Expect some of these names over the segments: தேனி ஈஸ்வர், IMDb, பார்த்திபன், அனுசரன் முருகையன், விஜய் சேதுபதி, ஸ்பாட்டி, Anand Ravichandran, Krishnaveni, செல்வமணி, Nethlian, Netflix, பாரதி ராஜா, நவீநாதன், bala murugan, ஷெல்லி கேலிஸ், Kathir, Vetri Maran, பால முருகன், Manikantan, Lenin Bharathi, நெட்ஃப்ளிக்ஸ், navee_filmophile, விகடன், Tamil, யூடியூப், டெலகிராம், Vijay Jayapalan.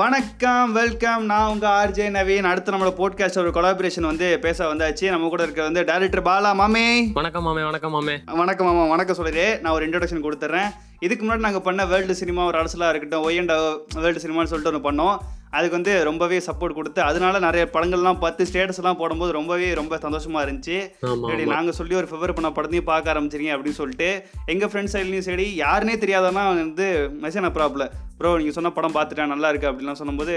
வணக்கம், வெல்கம். நான் உங்கள் ஆர்ஜே நவீன். அடுத்து நம்மளோட போட்காஸ்ட் ஒரு கொலாபரேஷன் வந்து பேச வந்தாச்சு. நம்ம கூட இருக்கிற வந்து டைரக்டர் பாலா மாமே. வணக்கம் மாமே. வணக்கம் மாமே. வணக்கம் மாமா. வணக்கம் சொல்லிடு. நான் ஒரு இன்ட்ரோடக்ஷன் கொடுத்துட்றேன். இதுக்கு முன்னாடி நாங்கள் பண்ண வேர்ல்டு சினிமா ஒரு அரசலாக இருக்கட்டும், ஒய் அண்ட் வேர்ல்டு சினிமான்னு சொல்லிட்டு ஒன்று பண்ணோம். அதுக்கு வந்து ரொம்பவே சப்போர்ட் கொடுத்து அதனால நிறைய படங்கள்லாம் பார்த்து ஸ்டேட்டஸ்லாம் போடும்போது ரொம்ப சந்தோஷமாக இருந்துச்சு. சரி, நாங்கள் சொல்லி ஒரு ஃபேவர் பண்ண படத்தையும் பார்க்க ஆரம்பிச்சிருங்க அப்படின்னு சொல்லிட்டு எங்கள் ஃப்ரெண்ட்ஸ் சைட்லையும் சரி யாருனே தெரியாதனா வந்து மெசேஜ் அனுப்புறாப்புல, ப்ரோ நீங்கள் சொன்ன படம் பார்த்துட்டேன் நல்லா இருக்குது அப்படின்லாம் சொன்னபோது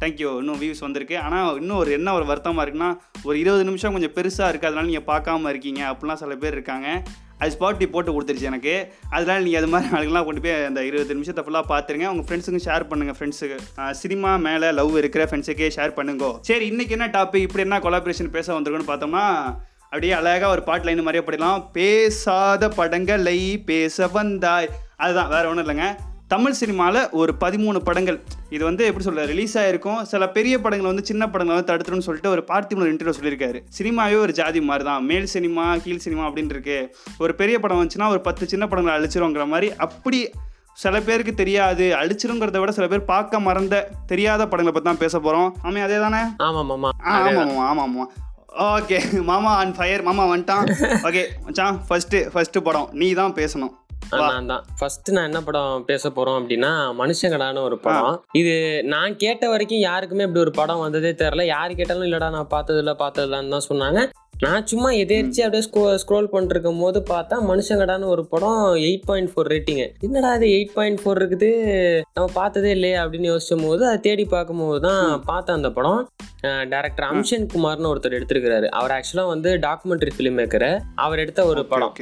தேங்க்யூ, இன்னும் வியூஸ் வந்திருக்கு. ஆனால் இன்னும் ஒரு என்ன ஒரு வருத்தமாக இருக்குன்னா ஒரு 20 நிமிஷம் கொஞ்சம் பெருசாக இருக்குது, அதனால நீங்கள் பார்க்காம இருக்கீங்க அப்படிலாம் சில பேர் இருக்காங்க. அது ஸ்பாட்டி போட்டு கொடுத்துருச்சு எனக்கு. அதனால் நீங்கள் அது மாதிரி நாளைக்கெல்லாம் கொண்டு போய் அந்த 20 நிமிஷத்தை ஃபுல்லாக பார்த்துருங்க. உங்கள் ஃப்ரெண்ட்ஸுக்கும் ஷேர் பண்ணுங்கள். ஃப்ரெண்ட்ஸுக்கு சினிமா மேலே லவ் இருக்கிற ஃப்ரெண்ட்ஸுக்கே ஷேர் பண்ணுங்க. சரி, இன்றைக்கி என்ன டாபிக், இப்படி என்ன கொலாபரேஷன் பேச வந்திருக்குன்னு பார்த்தோம்னா அப்படியே அழகாக ஒரு பாட்டு லைன் மாதிரியே படிக்கலாம். பேசாத படங்களை பேச வந்தாய். அதுதான், வேறு ஒன்றும் இல்லைங்க. தமிழ் சினிமாவில் ஒரு 13 படங்கள் இது வந்து எப்படி சொல்ல ரிலீஸ் ஆகிருக்கும். சில பெரிய படங்கள் வந்து சின்ன படங்களை வந்து தடுத்துருன்னு சொல்லிட்டு ஒரு பார்த்திபன் இன்டர்வியூ சொல்லியிருக்காரு. சினிமாவே ஒரு ஜாதி மாதிரி தான், மேல் சினிமா கீழ் சினிமா அப்படின்னு இருக்கு. ஒரு பெரிய படம் வந்துச்சுன்னா ஒரு 10 சின்ன படங்களை அழிச்சிருங்கிற மாதிரி. அப்படி சில பேருக்கு தெரியாது, அழிச்சிருங்கிறத விட சில பேர் பார்க்க மறந்த தெரியாத படங்களை பற்றி தான் பேச போகிறோம். ஆமாம், அதே தானே? ஆமாம் ஆமாம் ஆமாம் ஆமாம் ஆமாம். ஓகே மாமா ஆன் ஃபயர். மாமா வந்துட்டான். ஓகே மச்சான், ஃபஸ்ட்டு படம் நீ தான் பேசணும். நான் என்ன படம் பேச போறோம் அப்படின்னா மனுஷங்கடான ஒரு படம். இது நான் கேட்ட வரைக்கும் யாருக்குமே இப்படி ஒரு படம் வந்ததே தெரியல. யாரு கேட்டாலும் இல்லடா நான் பார்த்ததில்லன்னு தான் சொன்னாங்க. நான் சும்மா எதேர்ச்சி அப்படியே ஸ்க்ரோல் பண்ணிட்டு இருக்கும் போது பார்த்தா மனுஷங்கடான்னு ஒரு படம் 8.4 ரேட்டிங். என்னடா அது 8.4 இருக்குது, நம்ம பார்த்ததே இல்லையே அப்படின்னு யோசிச்சும் போது அதை தேடி பார்க்கும் போது தான் பார்த்தேன். அந்த படம் டைரக்டர் அம்ஷன் குமார்னு ஒருத்தர் எடுத்திருக்கிறாரு. அவர் ஆக்சுவலா வந்து டாக்குமெண்ட்ரி ஃபிலிம் மேக்கர். அவர் எடுத்த ஒரு படம்.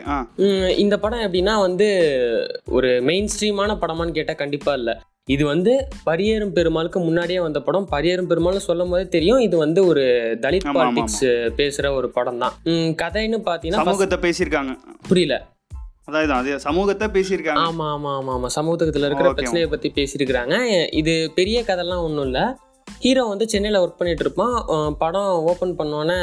இந்த படம் எப்படின்னா வந்து ஒரு மெயின் ஸ்ட்ரீமான படமான்னு கேட்டா கண்டிப்பா இல்ல. இது வந்து பரியேறும் பெருமாளுக்கு முன்னாடியே வந்த படம். பரியேறும் பெருமாள்னு சொல்லும் போதே தெரியும் இது வந்து ஒரு தலித் பாலிடிக்ஸ் பேசுற ஒரு படம் தான். கதைன்னு பாத்தீங்கன்னா சமூகத்தை பேசியிருக்காங்க. புரியல, சமூகத்தை பேசியிருக்காங்க. ஆமா ஆமா ஆமா ஆமா, சமூகத்துல இருக்கிற பிரச்சனையை பத்தி பேசியிருக்காங்க. இது பெரிய கதைலாம் ஒண்ணும் இல்ல. ஹீரோ வந்து சென்னையில் ஒர்க் பண்ணிட்டு இருப்பான். படம் ஓப்பன் பண்ணோன்னே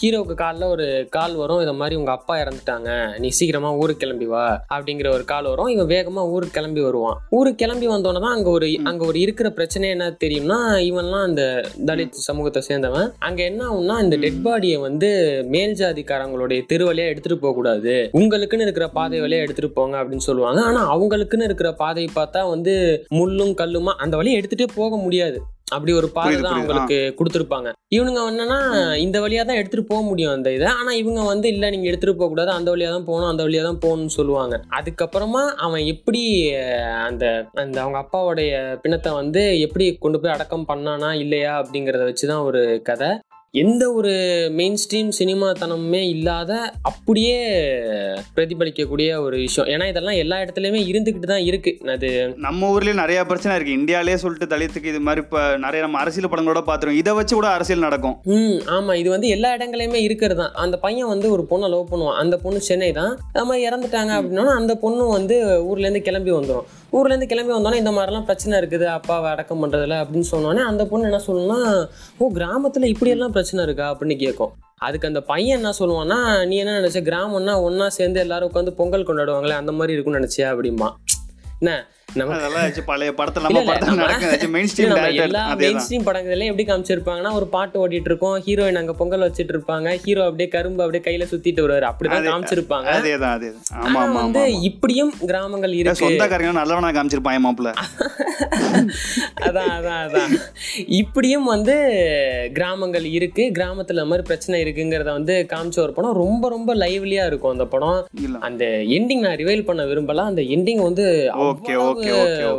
ஹீரோவுக்கு காலில் ஒரு கால் வரும். இதை மாதிரி உங்கள் அப்பா இறந்துட்டாங்க, நீ சீக்கிரமாக ஊருக்கு கிளம்பி வா அப்படிங்கிற ஒரு கால் வரும். இவன் வேகமாக ஊருக்கு கிளம்பி வருவான். ஊருக்கு கிளம்பி வந்தோன்னே தான் அங்கே ஒரு இருக்கிற பிரச்சனை என்ன தெரியும்னா, இவன்லாம் அந்த தலித் சமூகத்தை சேர்ந்தவன். அங்கே என்ன ஆகும்னா, இந்த டெட் பாடியை வந்து மேல் ஜாதிக்காரங்களுடைய திருவழியாக எடுத்துகிட்டு போகக்கூடாது, உங்களுக்குன்னு இருக்கிற பாதை வழியாக எடுத்துகிட்டு போங்க அப்படின்னு சொல்லுவாங்க. ஆனால் அவங்களுக்குன்னு இருக்கிற பாதையை பார்த்தா வந்து முள்ளும் கல்லுமா அந்த வழியை எடுத்துகிட்டே போக முடியாது. அப்படி ஒரு பாதை தான் அவங்களுக்கு கொடுத்துருப்பாங்க. இவனுங்க என்னன்னா இந்த வழியா தான் எடுத்துட்டு போக முடியும் அந்த இதை. ஆனா இவங்க வந்து இல்ல, நீங்க எடுத்துட்டு போக கூடாது, அந்த வழியா தான் போகணும், அந்த வழியா தான் போகணும்னு சொல்லுவாங்க. அதுக்கப்புறமா அவன் எப்படி அந்த அந்த அவங்க அப்பாவுடைய பிணத்தை வந்து எப்படி கொண்டு போய் அடக்கம் பண்ணானா இல்லையா அப்படிங்கறத வச்சுதான் ஒரு கதை. எந்த ஒரு மெயின் ஸ்ட்ரீம் சினிமாத்தனமுமே இல்லாத அப்படியே பிரதிபலிக்கக்கூடிய ஒரு விஷயம். ஏன்னா இதெல்லாம் எல்லா இடத்துலையுமே இருந்துகிட்டு தான் இருக்கு. அது நம்ம ஊர்லேயே நிறைய பிரச்சனை இருக்கு இந்தியாவிலே சொல்லிட்டு தலித்துக்கு. இது மாதிரி இப்போ நிறைய நம்ம அரசியல் படங்களோட பார்த்துருவோம். இதை வச்சு கூட அரசியல் நடக்கும். ஆமாம், இது வந்து எல்லா இடங்களையுமே இருக்கிறது தான். அந்த பையன் வந்து ஒரு பொண்ணை லவ் பண்ணுவான். அந்த பொண்ணு சென்னை தான், அது மாதிரி இறந்துட்டாங்க அப்படின்னா அந்த பொண்ணு வந்து ஊர்லேருந்து கிளம்பி வந்துடும். ஊர்லேருந்து கிளம்பி வந்தோன்னே இந்த மாதிரிலாம் பிரச்சனை இருக்குது அப்பாவை அடக்கம் பண்ணுறதுல அப்படின்னு சொன்னோன்னே அந்த பொண்ணு என்ன சொல்லணும்னா, ஓ கிராமத்தில் இப்படியெல்லாம் பிரச்சனை இருக்கா அப்படின்னு கேட்கும். அதுக்கு அந்த பையன் என்ன சொல்லுவான்னா, நீ என்ன நினச்ச கிராமம்னா ஒன்றா சேர்ந்து எல்லாரும் உட்காந்து பொங்கல் கொண்டாடுவாங்களே அந்த மாதிரி இருக்குன்னு நினச்சியா அப்படிமா. என்ன எப்படி காமிச்சிருப்பாங்கன்னா, ஒரு பாட்டு ஓடிட்டு இருக்கோம், ஹீரோயின் அங்க பொங்கல் வச்சிட்டு இருப்பாங்க, ஹீரோ அப்படியே கரும்பு அப்படியே கையில சுத்திட்டு வருவாரு, அப்படிதான் காமிச்சிருப்பாங்க. வந்து இப்படியும் கிராமங்கள் இருக்கு. நல்லவனா காமிச்சிருப்பாங்க மாப்பிள்ள. அதான் அதான் அதான் இப்படியும் வந்து கிராமங்கள் இருக்கு, கிராமத்துல மாதிரி பிரச்சனை இருக்குங்கிறத வந்து காமிச்ச ஒரு படம். ரொம்ப ரொம்ப லைவ்லியா இருக்கும் அந்த படம். அந்த எண்டிங் நான் ரிவைல் பண்ண விரும்பல. அந்த எண்டிங் வந்து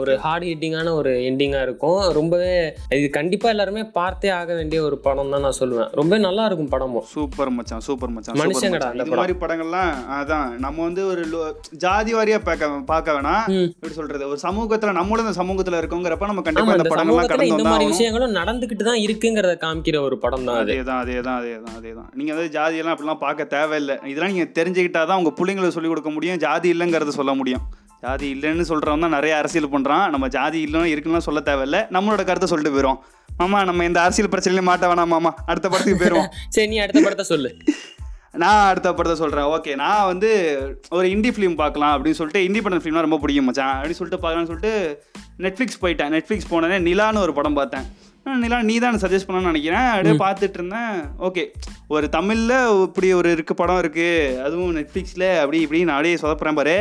ஒரு ஹார்ட் ஹிட்டிங்கான ஒரு எண்டிங்கா இருக்கும். ரொம்பவே இது கண்டிப்பா எல்லாருமே பார்த்தே ஆக வேண்டிய ஒரு படம் தான் நான் சொல்லுவேன். ரொம்ப நல்லா இருக்கும் படமும். சூப்பர் மச்சான், சூப்பர் மச்சான். மனுஷங்கடா இந்த மாதிரி படங்கள்லாம் அதான் நம்ம வந்து ஒரு ஜாதி வாரியா பார்க்க வேணாம். எப்படி சொல்றது, ஒரு சமூகத்துல நம்மளும் இந்த சமூகத்துல இருக்கோங்கிறப்ப நம்ம கண்டிப்பா இந்த படங்கள்லாம் கடந்து வந்தா இந்த மாதிரி விஷயங்களும் நடந்துக்கிட்டு தான் இருக்குங்கறத காமிக்கிற ஒரு படம் தான். அதேதான். நீங்க வந்து ஜாதி எல்லாம் அப்படிலாம் பார்க்க தேவையில்லை. இதெல்லாம் நீங்க தெரிஞ்சுக்கிட்டாதான் உங்க பிள்ளைங்களுக்கு சொல்லிக் கொடுக்க முடியும், ஜாதி இல்லைங்கறத சொல்ல முடியும். ஜாதி இல்லைன்னு சொல்கிறவன் தான் நிறைய அரசியல் பண்ணுறான். நம்ம ஜாதி இல்லைன்னு இருக்குலாம் சொல்ல தேவையில்லை. நம்மளோட கருத்தை சொல்லிட்டு போயிடும். மாமா நம்ம இந்த அரசியல் பிரச்சனையில மாட்ட வேணாம் மாமா, அடுத்த படத்துக்கு போயிடுவோம். சரி, நீ அடுத்த படத்தை சொல்லு. நான் அடுத்த படத்தை சொல்கிறேன். ஓகே, நான் வந்து ஒரு இண்டி ஃபிலிம் பார்க்கலாம் அப்படின்னு சொல்லிட்டு, இண்டிபெண்டன்ட் ஃபிலிம்னா ரொம்ப பிடிக்கும் மச்சான் அப்படின்னு சொல்லிட்டு பார்க்கலான்னு சொல்லிட்டு நெட்ஃப்ளிக்ஸ் போயிட்டேன். நெட்ஃப்ளிக்ஸ் போனேன், நிலான்னு ஒரு படம் பார்த்தேன். நிலா நீ தான் சஜஸ்ட் பண்ணணும்னு நினைக்கிறேன். அப்படியே பார்த்துட்டு இருந்தேன். ஓகே, ஒரு தமிழில் இப்படி ஒரு படம் இருக்குது, அதுவும் நெட்ஃப்ளிக்ஸில், அப்படி இப்படின்னு அப்படியே சொதப்புறேன் பாரு.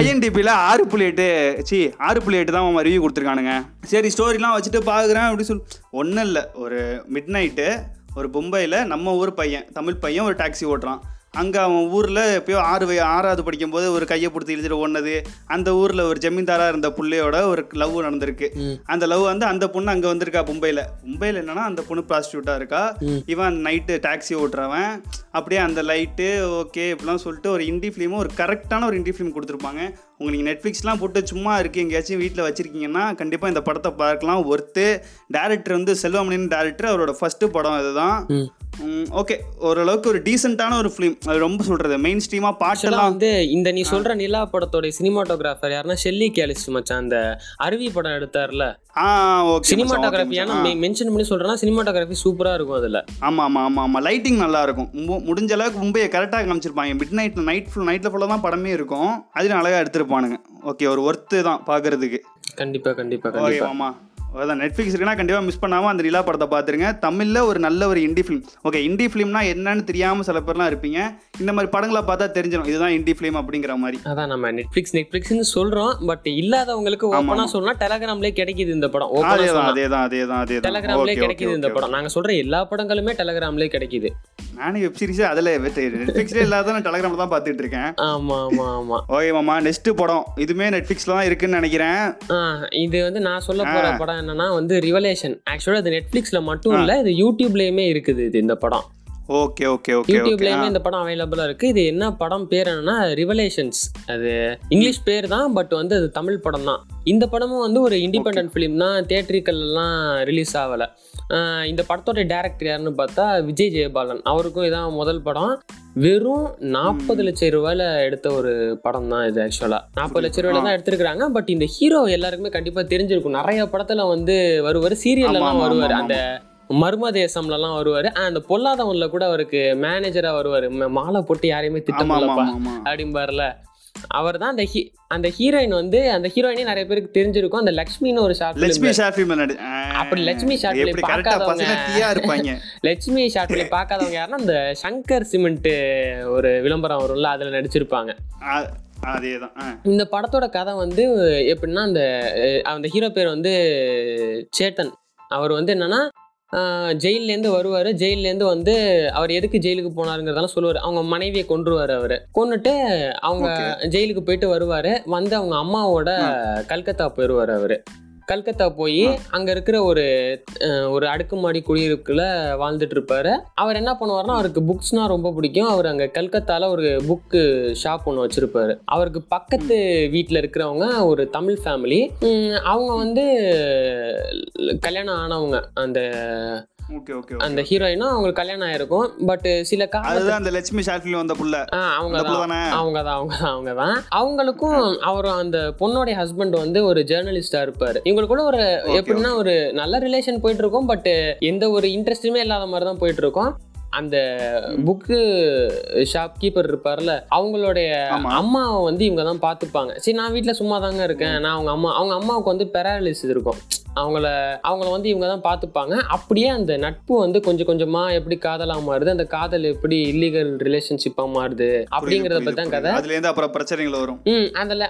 ஐஎன்டிபியில் 6.8 தான் ரிவ்யூ கொடுத்துருக்கானுங்க. சரி, ஸ்டோரிலாம் வச்சுட்டு பார்க்குறேன் அப்படின்னு சொல்லி. ஒன்றும் இல்லை, ஒரு மிட்நைட்டு ஒரு பொம்பையில் நம்ம ஊர் பையன், தமிழ் பையன், ஒரு டாக்ஸி ஓட்டுறான். அங்கே அவன் ஊரில் எப்போயோ ஆறாவது படிக்கும்போது ஒரு கையை பிடித்து இழுத்துட்டு ஓடினது, அந்த ஊரில் ஒரு ஜமீன்தாராக இருந்த பிள்ளையோட ஒரு லவ் நடந்திருக்கு. அந்த லவ் வந்து அந்த பொண்ணு அங்கே வந்திருக்கா மும்பையில் என்னன்னா அந்த பொண்ணு ப்ராஸ்டியூட்டாக இருக்கா, இவன் நைட்டு டாக்ஸி ஓட்டுறவன். அப்படியே அந்த லைட்டு ஓகே இப்படிலாம் சொல்லிட்டு ஒரு இண்டி ஃபிலிமும் ஒரு கரெக்டான ஒரு இண்டி ஃபிலிம் கொடுத்துருப்பாங்க. உங்களுக்கு நெட்ஃப்ளிக்ஸ்லாம் போட்டு சும்மா இருக்குது எங்கேயாச்சும் வீட்டில் வச்சுருக்கீங்கன்னா கண்டிப்பாக இந்த படத்தை பார்க்கலாம். ஒர்த்து. டேரக்டர் வந்து செல்வமணியின் டேரக்டர், அவரோட ஃபஸ்ட்டு படம் இதுதான். ஓகே, ஓரளவுக்கு ஒரு டீசென்ட்டான ஒரு ஃபிலிம். அது ரொம்ப சொல்கிறது மெயின் ஸ்ட்ரீமாக பாட்டெல்லாம் வந்து இந்த நீ சொல்கிற நிலா படத்தோடைய சினிமாட்டோகிராஃபர் யாருன்னா ஷெல்லி கேலிஸ் மச்சான். அந்த அருவி படம் எடுத்தார்ல, ஓகே, சினிமாட்டோகிராஃபி மென்ஷன் பண்ணி சொல்கிறேன்னா சினிமாட்டோகிராஃபி சூப்பராக இருக்கும் அதில். ஆமாம் ஆமாம் ஆமாம் ஆமாம் லைட்டிங் நல்லாயிருக்கும். முடிஞ்ச அளவுக்கு மும்பையை கரெக்டாக காமிச்சிருப்பாங்க. மிட் நைட்டில் நைட்டில் ஃபுல்லாக தான் படமே இருக்கும், அதுவும் அழகாக எடுத்துருப்பானுங்க. ஓகே, ஒரு ஒர்த்து தான் பார்க்குறதுக்கு. கண்டிப்பாக கண்டிப்பாக. ஓகே, ஆமாம், அதான் நெட்ஃப்ளிக்ஸ் இருக்குன்னா கண்டிப்பாக மிஸ் பண்ணாமல் அந்த நிலா படத்தை பார்த்துருங்க. தமிழில் ஒரு நல்ல ஒரு இண்டி ஃபிலிம். ஓகே, இண்டி ஃபிலிம்னா என்னன்னு தெரியாமல் சில பேர்லாம் இருப்பீங்க, இந்த மாதிரி படங்களை பார்த்தா தெரிஞ்சிடும் இதுதான் இண்டி ஃபிலிம் அப்படிங்கிற மாதிரி. அதான் நம்ம நெட்ஃப்ளிக்ஸ்னு சொல்கிறோம், பட் இல்லாதவங்களுக்கு ஓப்பனாக சொல்லலாம், டெலகிராம்லேயே கிடைக்கிது இந்த படம். அதே தான் டெலகிராம்லேயே கிடைக்கிது இந்த படம். நாங்கள் சொல்கிற எல்லா படங்களுமே டெலகிராம்லேயே கிடைக்கிது. நானும் வெப்சீரிஸே அதில் நெட்ஃப்ளிக்ஸ்லேயே இல்லாத நான் டெலகிராமில் தான் பார்த்துட்டு இருக்கேன். ஆமாம் ஆமாம் ஆமாம். ஓகே மாமா, நெக்ஸ்ட் படம் இதுவுமே நெட்ஃப்ளிக்ஸில் தான் இருக்குன்னு நினைக்கிறேன். இது வந்து நான் சொல்ல போகிற படம் என்னன்னா வந்து ரிவலேஷன். ஆக்சுவலா இது நெட்ஃபிளிக்ஸ்ல மட்டும் இல்ல, இது யூடியூப்லயுமே இருக்குது இது இந்த படம். Okay okay okay. யூடியூப்லயுமே இந்த படம் அவைலபிளா இருக்கு. இது என்ன படம் பேர் என்னன்னா ரிவலேஷன்ஸ். அது இங்கிலீஷ் பேர் தான், பட் வந்து அது தமிழ் படம் தான். இந்த படமும் வந்து ஒரு இண்டிபெண்டன்ட் ஃபிலிம் தான், தியேட்டரிக்கல் எல்லாம் ரிலீஸ் ஆகல. இந்த படத்தோட டேரக்டர் யாருன்னு பார்த்தா விஜய் ஜெயபாலன். அவருக்கும் இதான் முதல் படம். வெறும் 40 லட்சம் ரூபாயில எடுத்த ஒரு படம் தான் இது. ஆக்சுவலா 40 லட்சம் ரூபாயில தான் எடுத்திருக்காங்க. பட் இந்த ஹீரோ எல்லாருக்குமே கண்டிப்பா தெரிஞ்சிருக்கும். நிறைய படத்துல வந்து வருவாரு, சீரியல்ல எல்லாம் வருவாரு, அந்த மர்ம தேசம்லாம் வருவாரு, அந்த பொல்லாதவன்ல கூட அவருக்கு மேனேஜரா வருவாரு, மாலை போட்டு யாரையுமே திட்டமாலப்பா அப்படிம்பாருல அவர் தான். அந்த ஹீரோயின் வந்து அந்த ஹீரோயினே நிறைய பேருக்கு தெரிஞ்சிருக்கும். அந்த லட்சுமின்னு ஒரு ஷார்ட் அப்படி லட்சுமி ஷார்ட்ல பார்க்காதவங்க யாருன்னா அந்த சங்கர் சிமெண்ட் ஒரு விளம்பரம் வரும்ல, அதுல நடிச்சிருப்பாங்க. இந்த படத்தோட கதை வந்து எப்படின்னா அந்த ஹீரோ பேர் வந்து சேத்தன். அவர் வந்து என்னன்னா ஜெயிலேருந்து வருவார். ஜெயிலேருந்து வந்து அவர் எதுக்கு ஜெயிலுக்கு போனாருங்கிறதெல்லாம் சொல்லுவார். அவங்க மனைவியை கொன்றுவார். அவர் கொண்டுட்டு அவங்க ஜெயிலுக்கு போயிட்டு வருவார். வந்து அவங்க அம்மாவோட கல்கத்தா போயிடுவார். அவர் கல்கத்தா போய் அங்கே இருக்கிற ஒரு அடுக்குமாடி குடியிருப்புல வாழ்ந்துட்டு இருப்பாரு. அவர் என்ன பண்ணுவார்னா அவருக்கு புக்ஸ்னா ரொம்ப பிடிக்கும். அவர் அங்கே கல்கத்தால ஒரு புக்கு ஷாப் ஒன்று வச்சிருப்பாரு. அவருக்கு பக்கத்து வீட்டில் இருக்கிறவங்க ஒரு தமிழ் ஃபேமிலி. அவங்க வந்து கல்யாணம் ஆனவங்க, அந்த ஹீரோயினும் அவங்களுக்கு கல்யாணம் ஆயிருக்கும். பட் சில அவங்க தான் அவங்களுக்கும் அவரும் அந்த பொண்ணோடைய ஹஸ்பண்ட் வந்து ஒரு ஜேர்னலிஸ்டா இருப்பாரு. இவங்களுக்குள்ள ஒரு எப்படின்னா ஒரு நல்ல ரிலேஷன் போயிட்டு இருக்கும். பட் எந்த ஒரு இன்ட்ரெஸ்டுமே இல்லாத மாதிரி தான் போயிட்டு இருக்கும். அந்த புக்கு ஷாப் கீப்பர் இருப்பார்ல, அவங்களுடைய அம்மாவை வந்து இவங்க தான் பார்த்துப்பாங்க. சரி, நான் வீட்டில் சும்மா தாங்க இருக்கேன், நான் அவங்க அம்மாவுக்கு வந்து பேரலிசிஸ் இருக்கும். அவங்கள வந்து இவங்க தான் பார்த்துப்பாங்க. அப்படியே அந்த நட்பு வந்து கொஞ்சம் கொஞ்சமாக எப்படி காதலாக மாறுது, அந்த காதல் எப்படி இல்லீகல் ரிலேஷன்ஷிப்பாக மாறுது அப்படிங்கிறத பற்றி தான் கதை. அதுலேருந்து அப்புறம் பிரச்சனைகள் வரும்.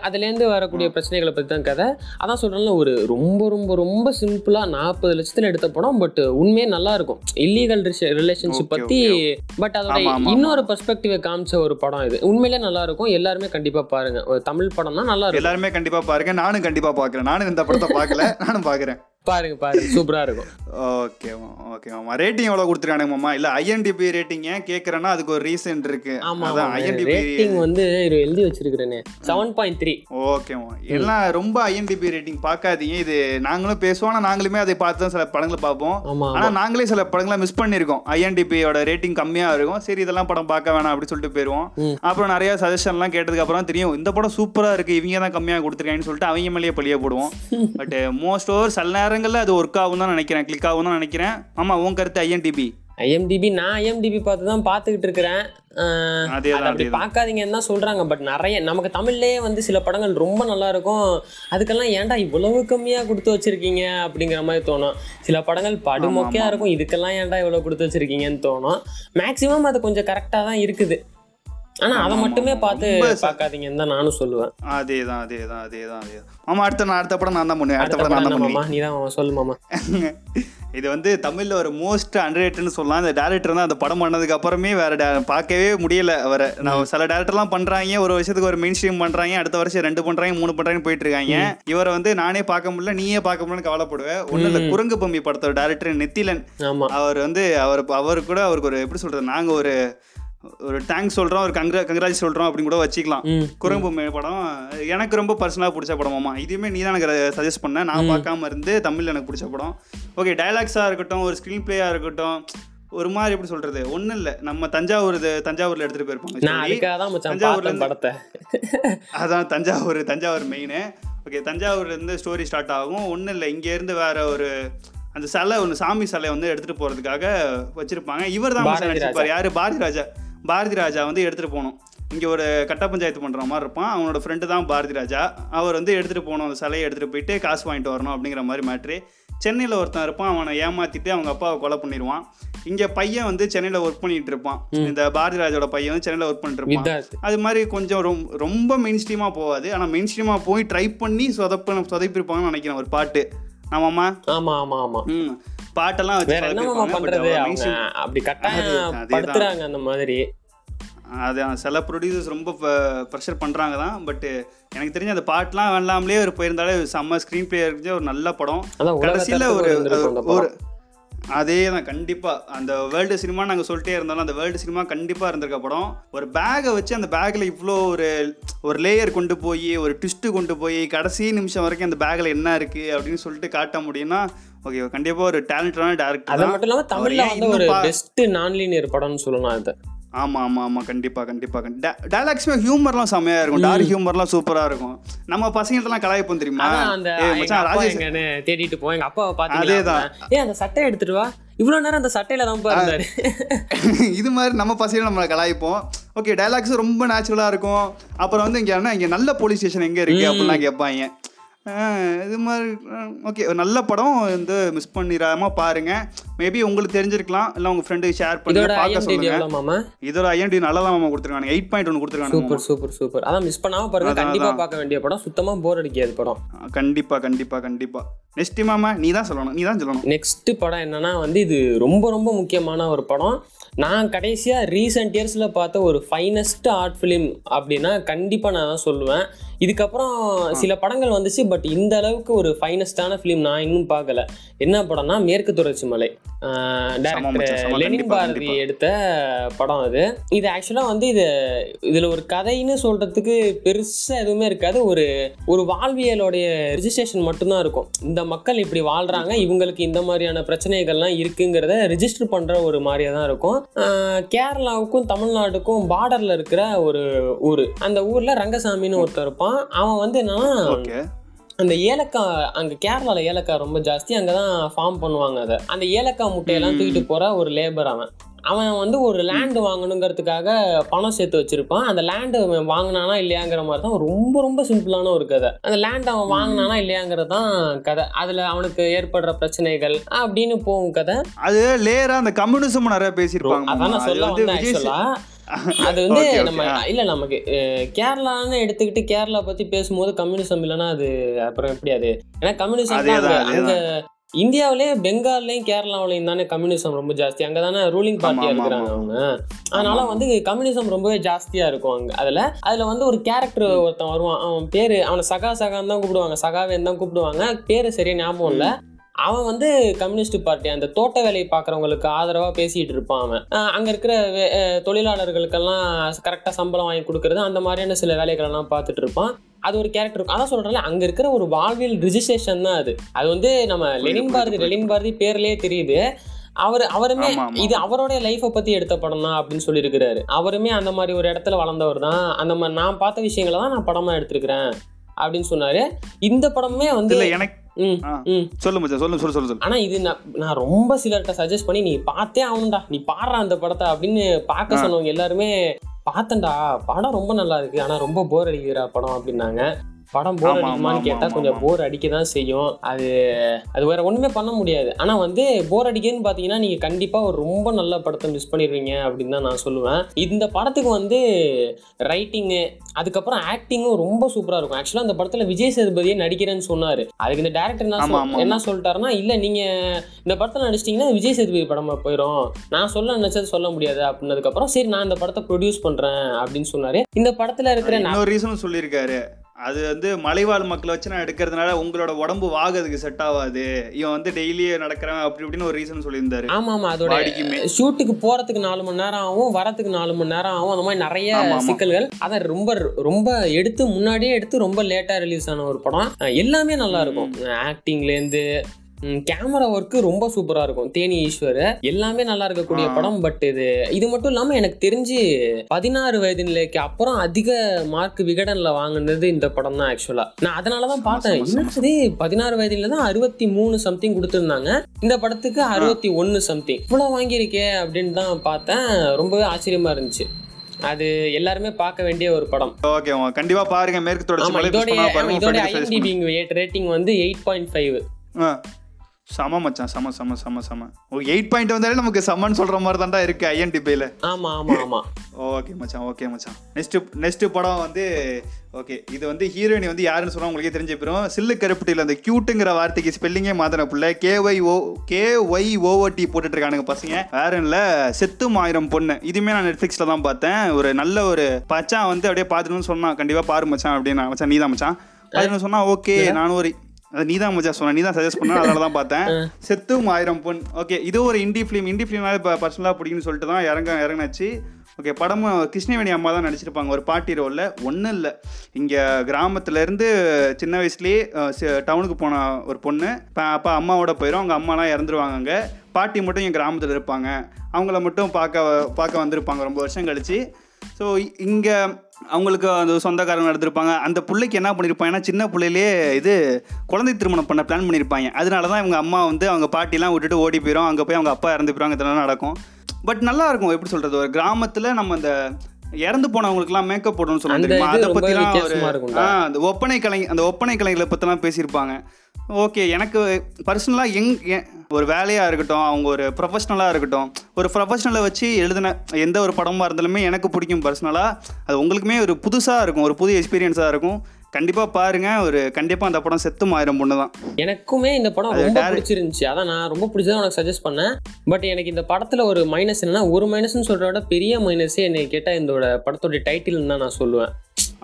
அதுலேருந்து வரக்கூடிய பிரச்சனைகளை பற்றி தான் கதை. அதான் சொல்கிறேன்ல, ஒரு ரொம்ப ரொம்ப ரொம்ப சிம்பிளாக 40 லட்சத்தில் எடுத்த படம். பட் உண்மையே நல்லா இருக்கும் இல்லீகல் ரிலேஷன்ஷிப் பற்றி. பட் அதோட இன்னொரு பெர்ஸ்பெக்டிவை காமிச்ச ஒரு படம் இது. உண்மையிலே நல்லா இருக்கும். எல்லாருமே கண்டிப்பாக பாருங்க. ஒரு தமிழ் படம் தான் நல்லா இருக்கும். எல்லாருமே கண்டிப்பாக பாருங்க. நானும் கண்டிப்பாக பார்க்குறேன். நானும் இந்த படத்தை பார்க்கல, நானும் பார்க்குறேன். பாருங்க சூப்பரா இருக்கும். ஓகே ஓகே மாமா, ரேட்டிங் எவ்வளவு கொடுத்துறானுங்க மாமா? இல்ல ஐஎன்டிபி ரேட்டிங் ஏன் கேக்குறேன்னா அதுக்கு ஒரு ரீசன் இருக்கு. அதான் ஐஎன்டிபி ரேட்டிங் வந்து எழுதி வச்சிருக்கேனே 7.3. ஓகே மாமா, எல்லாம் ரொம்ப ஐஎன்டிபி ரேட்டிங் பார்க்காதீங்க. இது நாங்களும் பேசுவோம், ஆனா நாங்களுமே அதை பார்த்து தான் சில படங்களை பார்ப்போம். ஆனா நாங்களே சில படங்களை மிஸ் பண்ணிருக்கோம். ஐஎன்டிபியோட ரேட்டிங் கம்மியா இருக்கும். சரி, இதெல்லாம் படம் பார்க்க வேணாம் அப்படின்னு சொல்லிட்டு போயிருவோம். அப்புறம் நிறைய சஜஷன் எல்லாம் கேட்டதுக்கு அப்புறம் தெரியும் இந்த படம் சூப்பரா இருக்கு, இவங்க தான் கம்மியா கொடுத்துருக்காங்கன்னு சொல்லிட்டு அவங்க மேலேயே பழிய போடுவோம். பட் மோஸ்ட் ஓவர் சில நேரங்களில் அது ஒர்க் ஆகும் தான் நினைக்கிறேன், கிளிக் ஆகும் தான் நினைக்கிறேன். ஆமா, உன் கருத்து ஐஎன்டிபி? ஐஎம்டிபி நான் ஐஎம்டிபி பார்த்து தான் பார்த்துக்கிட்டு இருக்கிறேன். அப்படி பார்க்காதீங்கன்னு தான் சொல்கிறாங்க. பட் நிறைய நமக்கு தமிழ்லேயே வந்து சில படங்கள் ரொம்ப நல்லாயிருக்கும், அதுக்கெல்லாம் ஏன்டா இவ்வளவு கம்மியாக கொடுத்து வச்சுருக்கீங்க அப்படிங்கிற மாதிரி தோணும். சில படங்கள் படுமொக்கையாக இருக்கும், இதுக்கெல்லாம் ஏன்டா இவ்வளோ கொடுத்து வச்சுருக்கீங்கன்னு தோணும். மேக்ஸிமம் அது கொஞ்சம் கரெக்டாக தான் இருக்குது. ஆனால் அதை மட்டுமே பார்த்து பார்க்காதீங்கன்னு தான் நானும் சொல்லுவேன். அதே தான். மாமா அடுத்த படம் நான் தான் பண்ணுவேன். அடுத்த படம் நான் தான் பண்ணுவேன். நீ தான் சொல்லுமாமா. இது வந்து தமிழில் ஒரு மோஸ்ட் அண்டர்ரேட்டட்னு சொல்லலாம். இந்த டேரக்டர் வந்து அந்த படம் பண்ணதுக்கு அப்புறமே வேறு பார்க்கவே முடியலை அவரை. நான் சில டேரக்டர்லாம் பண்ணுறாங்க, ஒரு வருஷத்துக்கு ஒரு மெயின் ஸ்ட்ரீம் பண்ணுறாங்க, அடுத்த வருஷம் 2 பண்ணுறாங்க 3 பண்ணுறாங்கன்னு போயிட்டுருக்காங்க. இவரை வந்து நானே பார்க்க முடியல நீயே பார்க்க முடியலன்னு கவலைப்படுவேன். ஒன்றும் இல்லை, குரங்கு பொம்மி படத்தோட டேரக்டர் நெத்திலன் அவர் வந்து அவர் கூட அவருக்கு ஒரு எப்படி சொல்கிறது, நாங்கள் ஒரு தேங்க்ஸ் சொல்கிறோம், ஒரு கங்க்ராஜ் சொல்கிறோம் அப்படின்னு கூட வச்சுக்கலாம். குரங்கு படம் எனக்கு ரொம்ப பர்சனலாக பிடிச்ச படமாம்மா. இதுவுமே நீ தான் எனக்கு சஜஸ்ட் பண்ண, நான் பார்க்காம இருந்து தமிழ் எனக்கு பிடிச்ச படம். ஓகே, டைலாக்ஸாக இருக்கட்டும், ஒரு ஸ்க்ரீன் பிளேயாக இருக்கட்டும், ஒரு மாதிரி எப்படி சொல்கிறது, ஒன்றும் இல்லை. நம்ம தஞ்சாவூரில் எடுத்துகிட்டு போயிருப்போம். தஞ்சாவூர் மெயின். ஓகே, தஞ்சாவூர்லேருந்து ஸ்டோரி ஸ்டார்ட் ஆகும். ஒன்றும் இல்லை, இங்கேருந்து வேறு ஒரு அந்த சிலை ஒன்று, சாமி சிலை வந்து எடுத்துகிட்டு போகிறதுக்காக வச்சுருப்பாங்க. இவர் தான் வச்சுருப்பார், யார், பாரதி ராஜா வந்து எடுத்துகிட்டு போகணும். இங்கே ஒரு கட்ட பஞ்சாயத்து பண்ணுற மாதிரி இருப்பான், அவனோட ஃப்ரெண்டு தான் பாரதி ராஜா. அவர் வந்து எடுத்துகிட்டு போகணும், அந்த சிலையை எடுத்துகிட்டு போயிட்டு காசு வாங்கிட்டு வரணும் அப்படிங்கிற மாதிரி மேட்ரு. சென்னையில் ஒருத்தன் இருப்பான், அவனை ஏமாற்றிட்டு அவங்க அப்பாவை கொலை பண்ணிடுவான். இங்கே பையன் வந்து சென்னையில் ஒர்க் பண்ணிகிட்டு இருப்பான், இந்த பாரதி ராஜோட பையன் வந்து சென்னையில் ஒர்க் பண்ணிட்டு இருப்பான். அது மாதிரி கொஞ்சம் ரொம்ப மெயின் ஸ்ட்ரீமாக போகாது, ஆனால் மெயின் ஸ்ட்ரீமாக போய் ட்ரை பண்ணி சொதப்பிருப்பாங்கன்னு நினைக்கிறேன் ஒரு பாட்டு. பாட்டெல்லாம் அதான் சில ப்ரொடியூசர்ஸ் ரொம்ப ப்ரெஷர் பண்ணுறாங்க தான். பட்டு எனக்கு தெரிஞ்ச அந்த பாட்டெலாம் வேண்டாமலே ஒரு போயிருந்தாலே செம்ம ஸ்க்ரீன் பிளே இருந்துச்சு, ஒரு நல்ல படம். கடைசியில் ஒரு அதே தான் கண்டிப்பாக அந்த வேர்ல்டு சினிமா நாங்கள் சொல்லிட்டே இருந்தாலும் அந்த வேர்ல்டு சினிமா கண்டிப்பாக இருந்திருக்க படம். ஒரு பேக்கை வச்சு அந்த பேக்கில் இவ்வளோ ஒரு லேயர் கொண்டு போய் ஒரு ட்விஸ்ட்டு கொண்டு போய் கடைசி நிமிஷம் வரைக்கும் அந்த பேக்கில் என்ன இருக்குது அப்படின்னு சொல்லிட்டு காட்ட முடியும்னா ஓகே, கண்டிப்பாக ஒரு டேலண்டடான டேரக்டர். அது மட்டும் இல்லாமல் தமிழில் வந்து ஒரு பெஸ்ட் நான்லீனியர் படம்னு சொல்லலாம் அதை. ஆமாம் கண்டிப்பாக டைலாக்ஸுமே ஹியூமர்லாம் செம்மையாக இருக்கும், டார்க் ஹியூமர்லாம் சூப்பராக இருக்கும். நம்ம பசங்கள்ட்டலாம் கலாய்ப்போம் தெரியுமா, தேடிட்டு போய் அப்பாவை பார்த்து அதே தான், ஏன் அந்த சட்டை எடுத்துட்டு வா, இவ்வளோ நேரம் அந்த சட்டையில் தான் பாருந்தாரு, இது மாதிரி நம்ம பசங்களை நம்மளை கலாய்ப்போம். ஓகே, டைலாக்ஸும் ரொம்ப நேச்சுரலாக இருக்கும். அப்புறம் வந்து இங்கே நல்ல போலீஸ் ஸ்டேஷன் எங்கே இருக்குது அப்படின்லாம் கேட்பாங்க. இது மாதிரி ஓகே, ஒரு நல்ல படம் வந்து மிஸ் பண்ணிடாமல் பாருங்கள். மேபி உங்களுக்கு தெரிஞ்சிருக்கலாம், இல்லை உங்கள் ஃப்ரெண்டுக்கு ஷேர் பண்ணி பார்க்க சொல்லுங்கள். இதோட ஐஎம்டிபி நல்லதாக மாமா கொடுத்துருக்காங்க, 8.1 கொடுத்துருக்காங்க. சூப்பர் அதான் மிஸ் பண்ணாமல் பாருங்கள், கண்டிப்பாக பார்க்க வேண்டிய படம், சுத்தமாக போர் அடிக்காது படம். கண்டிப்பாக நெக்ஸ்ட் மாமா நீ தான் சொல்லணும். நெக்ஸ்ட் படம் என்னன்னா வந்து இது ரொம்ப ரொம்ப முக்கியமான ஒரு படம். நான் கடைசியாக ரீசெண்ட் இயர்ஸில் பார்த்த ஒரு ஃபைனஸ்ட் ஆர்ட் ஃபிலிம் அப்படின்னா கண்டிப்பாக நான் சொல்லுவேன். இதுக்கப்புறம் சில படங்கள் வந்துச்சு, பட் இந்த அளவுக்கு ஒரு ஃபைனஸ்டான ஃபிலிம் நான் இன்னும் பார்க்கல. என்ன படம்னா மேற்கு தொடர்ச்சி மலை, டைரக்டர் லெனின் பாரதி எடுத்த படம் அது. இது ஆக்சுவலாக வந்து இதில் ஒரு கதைன்னு சொல்கிறதுக்கு பெருசாக எதுவுமே இருக்காது, ஒரு வாழ்வியலோடைய ரிஜிஸ்ட்ரேஷன் மட்டும்தான் இருக்கும். இந்த மக்கள் இப்படி வாழ்கிறாங்க, இவங்களுக்கு இந்த மாதிரியான பிரச்சனைகள்லாம் இருக்குங்கிறத ரிஜிஸ்டர் பண்ணுற ஒரு மாதிரியாக தான் இருக்கும். கேரளாவுக்கும் தமிழ்நாட்டுக்கும் பார்டரில் இருக்கிற ஒரு ஊர், அந்த ஊரில் ரங்கசாமின்னு ஒருத்தர் இருப்பான். அவன் வந்து என்னன்னா அந்த ஏலக்காய், அங்கே கேரளாவில் ஏலக்காய் ரொம்ப ஜாஸ்தி, அங்கே தான் ஃபார்ம் பண்ணுவாங்க அதை. அந்த ஏலக்காய் முட்டையெல்லாம் தூக்கிட்டு போகிற ஒரு லேபர் அவன் வந்து ஒரு லேண்டு வாங்கணுங்கிறதுக்காக பணம் சேர்த்து வச்சுருப்பான். அந்த லேண்டு வாங்கினானா இல்லையாங்கிற மாதிரி தான் ரொம்ப ரொம்ப சிம்பிளான ஒரு கதை. அந்த லேண்ட் அவன் வாங்கினானா இல்லையாங்கிறது தான் கதை. அதில் அவனுக்கு ஏற்படுற பிரச்சனைகள் அப்படின்னு போகும் கதை. அது லேயராக அந்த கம்யூனிசம் நிறைய பேசியிருப்பாங்க. அதான் நான் சொல்ல வந்து ஆக்சுவலாக அது வந்து நம்ம இல்லை, நமக்கு கேரளான்னு எடுத்துக்கிட்டு கேரளா பற்றி பேசும்போது கம்யூனிசம் இல்லைன்னா அது அப்புறம் எப்படி அது, ஏன்னா கம்யூனிசம் அந்த இந்தியாவிலேயே பெங்கால்லையும் கேரளாவிலையும் தானே கம்யூனிசம் ரொம்ப ஜாஸ்தி, அங்கே தானே ரூலிங் பார்ட்டியாக இருக்கிறாங்க அவங்க. அதனால வந்து கம்யூனிசம் ரொம்பவே ஜாஸ்தியாக இருக்கும் அங்கே. அதில் வந்து ஒரு கேரக்டர் ஒருத்தன் வருவான், அவன் பேர் அவனை சகான்னு தான் கூப்பிடுவாங்க, சகாவேன்னு தான் கூப்பிடுவாங்க, பேர் சரியாக ஞாபகம் இல்லை. அவன் வந்து கம்யூனிஸ்ட் பார்ட்டி அந்த தோட்ட வேலையை பார்க்குறவங்களுக்கு ஆதரவாக பேசிகிட்டு இருப்பான். அவன் அங்கே இருக்கிற தொழிலாளர்களுக்கெல்லாம் கரெக்டாக சம்பளம் வாங்கி கொடுக்குறது அந்த மாதிரியான சில வேலைகளெல்லாம் பார்த்துட்டு இருப்பான். அது ஒரு கேரக்டர் இருக்கும். அதான் சொல்கிறேன், அங்கே இருக்கிற ஒரு வாழ்வியல் ரிஜிஸ்ட்ரேஷன் தான் அது. அது வந்து நம்ம லெனின் பாரதி பேர்லேயே தெரியுது. அவருமே இது அவருடைய லைஃப்பை பற்றி எடுத்த படம் தான் அப்படின்னு சொல்லியிருக்கிறாரு. அவருமே அந்த மாதிரி ஒரு இடத்துல வளர்ந்தவர் தான். அந்த மாதிரி நான் பார்த்த விஷயங்களை தான் நான் படமாக எடுத்திருக்கிறேன் அப்படின்னு சொன்னார். இந்த படமே வந்து சொல்லுங்க சொல்லுங்க சொல்லு சொல்லு சொல்லு. ஆனா இது நான் ரொம்ப சிலர்கிட்ட சஜஸ்ட் பண்ணி நீ பார்த்தே ஆகணும்டா, நீ பாடுற அந்த படத்தை அப்படின்னு பார்க்க சொன்னவங்க எல்லாருமே பார்த்தேன்டா படம் ரொம்ப நல்லா இருக்கு ஆனா ரொம்ப போர் அடிக்குதுடா படம் அப்படின்னாங்க. படம் போர் அடிக்குமான்னு கேட்டா கொஞ்சம் போர் அடிக்கதான் செய்யும், அது அது வேற ஒண்ணுமே பண்ண முடியாது. ஆனா வந்து போர் அடிக்குதுன்னு பாத்தீங்கன்னா நீங்க கண்டிப்பா ஒரு ரொம்ப நல்ல படத்தை மிஸ் பண்ணிடுவீங்க அப்படின்னு தான் நான் சொல்லுவேன். இந்த படத்துக்கு வந்து ரைட்டிங்கு அதுக்கப்புறம் ஆக்டிங்கும் ரொம்ப சூப்பரா இருக்கும். ஆக்சுவலா அந்த படத்துல விஜய் சேதுபதியே நடிக்கிறேன்னு சொன்னாரு, அதுக்கு இந்த டேரக்டர் என்ன சொல்லிட்டாருன்னா இல்ல நீங்க இந்த படத்துல நடிச்சிட்டீங்கன்னா விஜய் சேதுபதி படமா போயிடும், நான் சொல்ல நினைச்சது சொல்ல முடியாது அப்படின்னதுக்கு அப்புறம் சரி நான் இந்த படத்தை ப்ரொடியூஸ் பண்றேன் அப்படின்னு சொன்னாரு. இந்த படத்துல இருக்கிற இன்னொரு ரீசன் சொல்லியிருக்காரு, அது வந்து மலைவாழ் மக்களை வச்சு நான் எடுக்கிறதுனால உங்களோட உடம்பு வாகுறதுக்கு செட் ஆகாது, இவன் வந்து டெய்லியே நடக்கிறேன் அப்படி இப்படின்னு ஒரு ரீசன் சொல்லியிருந்தாரு. ஆமா ஆமா, அதோட ஷூட்டுக்கு போறதுக்கு 4 மணி நேரம் ஆகும், வரத்துக்கு 4 மணி நேரம் ஆகும், அந்த மாதிரி நிறைய சிக்கல்கள். அதை ரொம்ப ரொம்ப எடுத்து முன்னாடியே எடுத்து ரொம்ப லேட்டா ரிலீஸ் ஆன ஒரு படம். எல்லாமே நல்லா இருக்கும், ஆக்டிங்லேருந்து கேமரா ஒர்க்கு ரொம்ப சூப்பரா இருக்கும், தேனி ஈஸ்வர் எல்லாமே நல்லா இருக்கக்கூடிய படம். பட் இது மட்டும் இல்லாம எனக்கு தெரிஞ்சு 16 வயது நிலைக்கு அப்புறம் அதிக மார்க் விகடன்ல வாங்கினது இந்த படம் தான். ஆக்சுவலா நான் அதனாலதான் பார்த்தேன், என்னது 16 வயதுல தான் 63 something கொடுத்திருந்தாங்க, இந்த படத்துக்கு 61 something இவ்வளவு வாங்கியிருக்கே அப்படின்னு தான் பார்த்தேன். ரொம்பவே ஆச்சரியமா இருந்துச்சு, அது எல்லாருமே பார்க்க வேண்டிய ஒரு படம். ஓகே கண்டிப்பா பாருங்க. மேற்கு தொடர்ச்சி இதோட IMDb ரேட்டிங் வந்து 8.5. சம மச்சான், சம சம சம சம. ஒரு 8 point வந்தாலே நமக்கு சமன்னு சொல்ற மாதிரி தான்டா இருக்கு IMDb-ல. ஆமா ஆமா ஆமா. ஓகே மச்சான், ஓகே மச்சான். நெக்ஸ்ட் படம் வந்து ஓகே, இது வந்து ஹீரோயினி வந்து யாருன்னு சொன்னா உங்களுக்கே தெரிஞ்சு போயிடும். சில்லு கருப்பட்டியில் அந்த கியூட்டுங்கிற வார்த்தைக்கு ஸ்பெல்லிங்கே மாத்தின பிள்ளை KYOOT போட்டுட்டு இருக்கானுங்க பசங்க. வேற இல்லை, செத்தும் ஆயிரம் பொண்ணு, இதுவுமே நான் நெட்ஃபிளிக்ஸில் தான் பார்த்தேன். ஒரு நல்ல ஒரு மச்சான் வந்து அப்படியே பார்த்துட்டுன்னு சொன்னா கண்டிப்பா பாரு மச்சான் அப்படின்னு. மச்சான் நீ தான் மச்சான் அதுன்னு சொன்னா ஓகே நானும் ஒரு நீதான் மச்சா சொன்ன, நீதான் சஜஸ்ட் பண்ண, அதனால தான் பார்த்தேன். செத்தும் ஆயிரம் பொன். ஓகே இது ஒரு இண்டி ஃபிலிம், இண்டி ஃபிலிம்னால இப்போ பர்சனலாக பிடிக்குன்னு சொல்லிட்டு தான் இறங்கினாச்சு. ஓகே படமும் கிருஷ்ணவேணி அம்மா தான் நடிச்சிருப்பாங்க ஒரு பாட்டி ரோலில். ஒன்றும் இல்லை, இங்கே கிராமத்துலேருந்து சின்ன வயசுலேயே டவுனுக்கு போன ஒரு பொண்ணு, அப்பா அம்மாவோட போயிடும், அவங்க அம்மாலாம் இறந்துருவாங்க, பாட்டி மட்டும் எங்கள் கிராமத்தில் இருப்பாங்க, அவங்கள மட்டும் பார்க்க வந்திருப்பாங்க ரொம்ப வருஷம் கழிச்சு. ஸோ இங்கே அவங்களுக்கு அந்த சொந்தக்காரங்க நடந்திருப்பாங்க. அந்த பிள்ளைக்கு என்ன பண்ணியிருப்பாங்கன்னா சின்ன பிள்ளையிலேயே இது குழந்தை திருமணம் பண்ண பிளான் பண்ணியிருப்பாங்க, அதனால தான் இவங்க அம்மா வந்து அவங்க பாட்டிலாம் விட்டுட்டு ஓடி போயிடும், அங்கே போய் அவங்க அப்பா இறந்து போயிடுவாங்க, இதெல்லாம் நடக்கும். பட் நல்லாயிருக்கும், எப்படி சொல்கிறது, ஒரு கிராமத்தில் நம்ம அந்த இறந்து போனவங்களுக்குலாம் மேக்கப் போடணும்னு சொல்ல தெரியுமா, அதை பற்றிலாம் ஒரு அந்த ஒப்பனை கலைஞர்களை பற்றிலாம் பேசியிருப்பாங்க. ஓகே எனக்கு பர்சனலாக ஒரு வேலையாக இருக்கட்டும், அவங்க ஒரு ப்ரொஃபஷ்னலாக இருக்கட்டும், ஒரு ப்ரொஃபஷ்னலை வச்சு எழுதின எந்த ஒரு படமாக இருந்தாலுமே எனக்கு பிடிக்கும் பர்சனலாக. அது உங்களுக்குமே ஒரு புதுசாக இருக்கும், ஒரு புது எக்ஸ்பீரியன்ஸாக இருக்கும், கண்டிப்பாக பாருங்கள். ஒரு கண்டிப்பாக அந்த படம் செத்தும் ஆயிரம் பொண்ணு தான். எனக்குமே இந்த படம் ரொம்ப பிடிச்சிருந்துச்சி, அதான் நான் ரொம்ப பிடிச்சதான் உனக்கு சஜஸ்ட் பண்ணேன். பட் எனக்கு இந்த படத்தில் ஒரு மைனஸ் என்னன்னா, ஒரு மைனஸ்ன்னு சொல்கிறத பெரிய மைனஸே என்னை கேட்டால் இந்த படத்தோடைய டைட்டில்னு தான் நான் சொல்லுவேன்.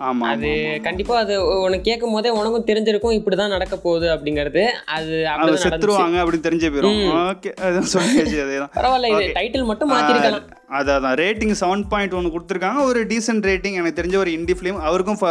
ஆமாம் அது கண்டிப்பாக, அது உனக்கு கேட்கும் போதே உனக்கும் தெரிஞ்சிருக்கும் இப்படிதான் நடக்க போகுது அப்படிங்கிறது. அது அவங்க செத்துருவாங்க அப்படின்னு தெரிஞ்ச போயிடும். ஓகே அதுதான் சொல்லியாச்சு, அதேதான் பரவாயில்ல, இது டைட்டில் மட்டும் மாற்றிருக்கலாம். அதான் ரேட்டிங் 7.1 கொடுத்துருக்காங்க, ஒரு டீசென்ட் ரேட்டிங் எனக்கு தெரிஞ்ச ஒரு இண்டி ஃபிலிம். அவருக்கும்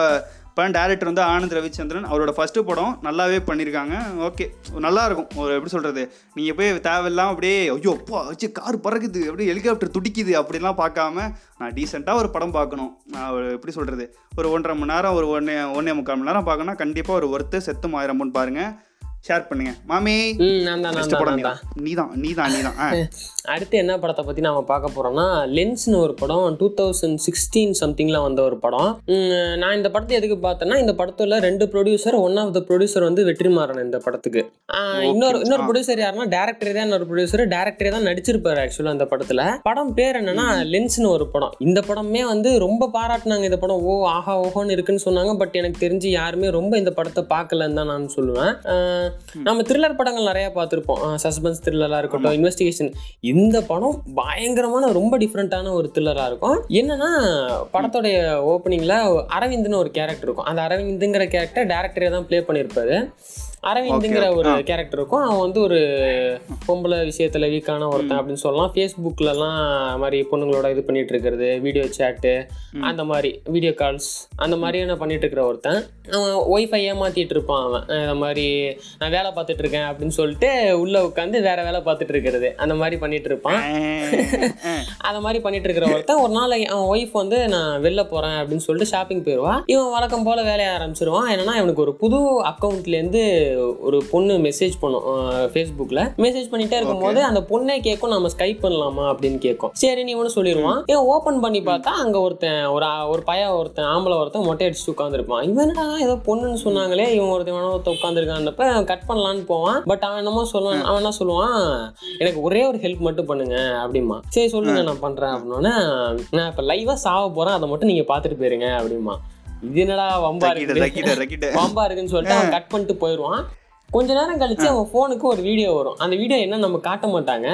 படம் டேரக்டர் வந்து ஆனந்த் ரவிச்சந்திரன், அவரோட ஃபர்ஸ்ட் படம் நல்லாவே பண்ணியிருக்காங்க. ஓகே நல்லாயிருக்கும், ஒரு எப்படி சொல்கிறது, நீங்கள் போய் தேவையில்லாம் அப்படியே ஐயோ அப்பா வச்சு கார் பறக்குது அப்படியே ஹெலிகாப்டர் துடிக்குது அப்படிலாம் பார்க்காம நான் டீசெண்டாக ஒரு படம் பார்க்கணும். நான் எப்படி சொல்கிறது, ஒரு 1.5 மணி நேரம், ஒரு 1.25 மணி நேரம் பார்க்கணும். கண்டிப்பாக ஒரு ஒர்த்து செத்தும் ஆயிரம் பொண்ணு பாருங்கள், ஷேர் பண்ணுங்க மாமி. நீதான். அடுத்து என்ன படத்தை பற்றி நம்ம பார்க்க போகிறோம்னா, லென்ஸ்னு ஒரு படம், 2016 somethingல வந்த ஒரு படம். நான் இந்த படத்தை எதுக்கு பார்த்தேன்னா, இந்த படத்தில் 2 producer, one of the producer வந்து வெற்றி மாறன் இந்த படத்துக்கு, இன்னொரு ப்ரொடியூசர் யாருன்னா டேரக்டரே தான், இன்னொரு ப்ரொடியூசர் டேரக்டரே தான் நடிச்சிருப்பாரு ஆக்சுவலாக அந்த படத்தில். படம் பேர் என்னன்னா லென்ஸ்னு ஒரு படம். இந்த படமே வந்து ரொம்ப பாராட்டினாங்க, இந்த படம் ஓ ஆஹா ஓஹோன்னு இருக்குன்னு சொன்னாங்க. பட் எனக்கு தெரிஞ்சு யாருமே ரொம்ப இந்த படத்தை பார்க்கலன்னு தான் நான் சொல்லுவேன். நம்ம த்ரில்லர் படங்கள் நிறைய பார்த்துருப்போம், சஸ்பென்ஸ் த்ரில்லராக இருக்கட்டும், இன்வெஸ்டிகேஷன். இந்த படம் பயங்கரமான ரொம்ப டிஃப்ரெண்டான ஒரு த்ரில்லராக இருக்கும். என்னன்னா படத்தோடைய ஓப்பனிங்ல அரவிந்த்னு ஒரு கேரக்டர் இருக்கும், அந்த அரவிந்துங்கிற கேரக்டர் டேரக்டரே தான் பிளே பண்ணியிருப்பாரு. அரவிந்துங்கிற ஒரு கேரக்டர் இருக்கும், அவன் வந்து ஒரு பொம்பளை விஷயத்துல வீக்கான ஒருத்தன் அப்படின்னு சொல்லலாம். ஃபேஸ்புக்லலாம் மாதிரி பொண்ணுங்களோட இது பண்ணிட்டு இருக்கிறது, வீடியோ சேட்டு, அந்த மாதிரி வீடியோ கால்ஸ், அந்த மாதிரியான பண்ணிட்டு இருக்கிற ஒருத்தன். அவன் ஒய்ஃபை ஏமாத்திட்டு இருப்பான், அவன் இந்த மாதிரி நான் வேலை பார்த்துட்டு இருக்கேன் அப்படின்னு சொல்லிட்டு உள்ள உட்காந்து வேற வேலை பார்த்துட்டு இருக்கிறது, அந்த மாதிரி பண்ணிட்டு இருப்பான். அந்த மாதிரி பண்ணிட்டு இருக்கிற ஒருத்தன் ஒரு நாள் அவன் ஒய்ஃப் வந்து நான் வெளில போறேன் அப்படின்னு சொல்லிட்டு ஷாப்பிங் போயிடுவான். இவன் வழக்கம் போல வேலையை ஆரம்பிச்சிருவான். என்னன்னா இவனுக்கு ஒரு புது அக்கௌண்ட்லேருந்து ஒரு பொண்ணு மெசேஜ் பண்ணோம் ஃபேஸ்புக்ல. மெசேஜ் பண்ணிட்டே இருக்கும் போது அந்த பொண்ணே கேட்கும் நம்ம ஸ்கைப் பண்ணலாமா அப்படின்னு கேட்கும். சரி நீ ஒன்னு சொல்லிடுவான். ஏன் ஓப்பன் பண்ணி பார்த்தா அங்க ஒருத்தன் ஒரு பைய ஒருத்தன் ஆம்பளை ஒருத்தன் மொட்டை அடிச்சுட்டு உட்காந்துருப்பான். இவனடா ஏதோ பொண்ணுன்னு சொன்னாங்களே இவன் ஒருத்தன் உட்காந்துருக்கான்றப்ப கட் பண்ணலான்னு போவான். பட் அவன் என்னமோ சொல்லுவான், அவன் என்ன சொல்லுவான், எனக்கு ஒரே ஒரு ஹெல்ப் மட்டும் பண்ணுங்க அப்படிமா. சரி சொல்லுங்க நான் பண்றேன் அப்படின்னா, நான் இப்ப லைவா சாவ போறேன் அதை மட்டும் நீங்க பாத்துட்டு போயிருங்க அப்படிமா. இது என்னடா வம்பா இருக்கு வம்பா இருக்குன்னு சொல்லிட்டு அவன் கட் பண்ணிட்டு போயிடுவான். கொஞ்ச நேரம் கழிச்சு அவன் போனுக்கு ஒரு வீடியோ வரும். அந்த வீடியோ என்ன நம்ம காட்ட மாட்டாங்க.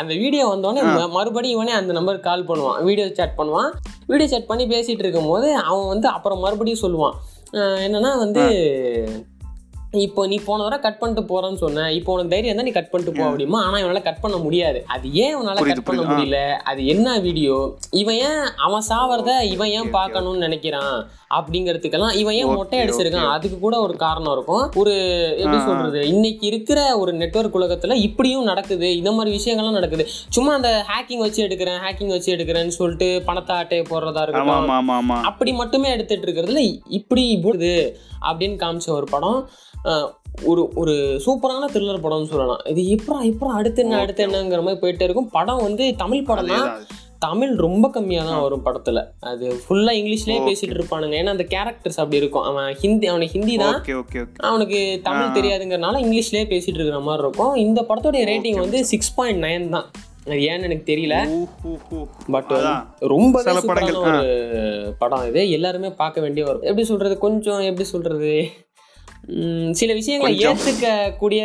அந்த வீடியோ வந்தோடனே மறுபடியும் இவனே அந்த நம்பருக்கு கால் பண்ணுவான், வீடியோ சேட் பண்ணுவான். வீடியோ சேட் பண்ணி பேசிட்டு இருக்கும் போது அவன் அப்புறம் மறுபடியும் சொல்லுவான் என்னன்னா இப்போ நீ போன தடவை கட் பண்ணிட்டு போறேன்னு சொன்ன, இப்போ உனக்கு தைரியம் இருந்தா நீ கட் பண்ணிட்டு போ அப்படிமா. ஆனா இவனால கட் பண்ண முடியாது. அது ஏன் இவனால கட் பண்ண முடியல, அது என்ன வீடியோ, இவன் ஏன் அவன் சாவறத இவன் ஏன் பார்க்கணும்னு நினைக்கிறான் அப்படிங்கிறதுக்கெல்லாம், இவன் ஏன் மொட்டை அடிச்சிருக்கான் அதுக்கு கூட ஒரு காரணம் இருக்கும். ஒரு எப்படி சொல்றது, இன்னைக்கு இருக்கிற ஒரு நெட்வொர்க் உலகத்துல இப்படியும் நடக்குது, இந்த மாதிரி விஷயங்கள்லாம் நடக்குது. சும்மா அந்த ஹேக்கிங் வச்சு எடுக்கிறேன் ஹேக்கிங் வச்சு எடுக்கிறேன்னு சொல்லிட்டு பணத்தை ஆட்டையை போடுறதா இருக்கும், அப்படி மட்டுமே எடுத்துட்டு இருக்கிறதுல இப்படி போடுது அப்படின்னு காமிச்ச ஒரு படம். ஒரு ஒரு சூப்பரான த்ரில்லர் படம்னு சொல்லலாம். இது எப்பறம் அடுத்து என்னங்கிற மாதிரி போயிட்டே இருக்கும். படம் தமிழ் படம் தான், தமிழ் ரொம்ப கம்மியாக தான் வரும் படத்தில். அது ஃபுல்லாக இங்கிலீஷ்லேயே பேசிகிட்டு இருப்பானுங்க. ஏன்னா அந்த கேரக்டர்ஸ் அப்படி இருக்கும். அவனுக்கு ஹிந்தி தான், அவனுக்கு தமிழ் தெரியாதுங்கிறனால இங்கிலீஷ்லேயே பேசிகிட்டு இருக்கிற மாதிரி இருக்கும். இந்த படத்தோடைய ரேட்டிங் 6.9 தான். அது ஏன்னு எனக்கு தெரியல, பட் ரொம்ப சூப்பரான ஒரு படம். இது எல்லாருமே பார்க்க வேண்டிய ஒரு எப்படி சொல்கிறது சில விஷயங்களை ஏற்றுக்க கூடிய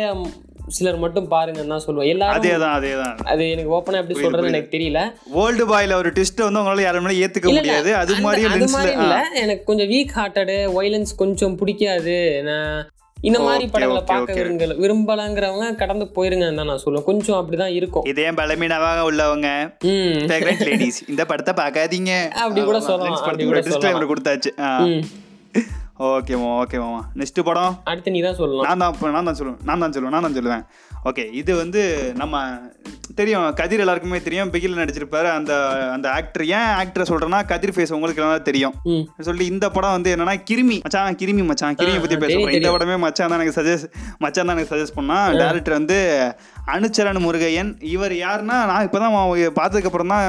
சிலர் மட்டும் பாருங்கன்னு தான் சொல்லுவேன். எல்லாரும் அதேதான். அது எனக்கு ஓப்பனா எப்படி சொல்றது எனக்கு தெரியல. வேர்ல்ட் பாய்ல ஒரு ட்விஸ்ட் அவங்களால யாருமே ஏத்துக்க முடியாது. அது மாதிரி இல்ல, எனக்கு கொஞ்சம் வீக் ஹார்ட்டட் வயலன்ஸ் கொஞ்சம் பிடிக்காது. நான் இந்த மாதிரி படங்களை பார்க்க விரும்பலங்கிறவங்க கடந்து போயிருங்கன்னு தான் நான் சொல்லுவேன். கொஞ்சம் அப்படிதான் இருக்கும். இதே பலமீனமாக உள்ளவங்க இந்த படத்தை பார்க்காதீங்க அப்படி கூட சொல்லலாம். கொடுத்தாச்சு. ஓகேம்மா. நெக்ஸ்ட் படம் அடுத்து நீ தான் சொல்லணும். நான் தான் சொல்லுவேன். ஓகே, இது நம்ம தெரியும், கதிர் எல்லாருக்குமே தெரியும், பிகில் நடிச்சிருப்பாரு. அந்த அந்த ஆக்டர், ஏன் ஆக்டரை சொல்றேன்னா கதிர் ஃபேஸ் உங்களுக்கு எல்லாம் தெரியும் சொல்லி. இந்த படம் என்னன்னா கிருமி பத்தி பேசுறேன். இந்த படமே மச்சான் தான் எனக்கு சஜஸ்ட் பண்ணா. டைரக்டர் அனுசரன் முருகையன். இவர் யாருன்னா, நான் இப்பதான் பார்த்ததுக்கு அப்புறம் தான்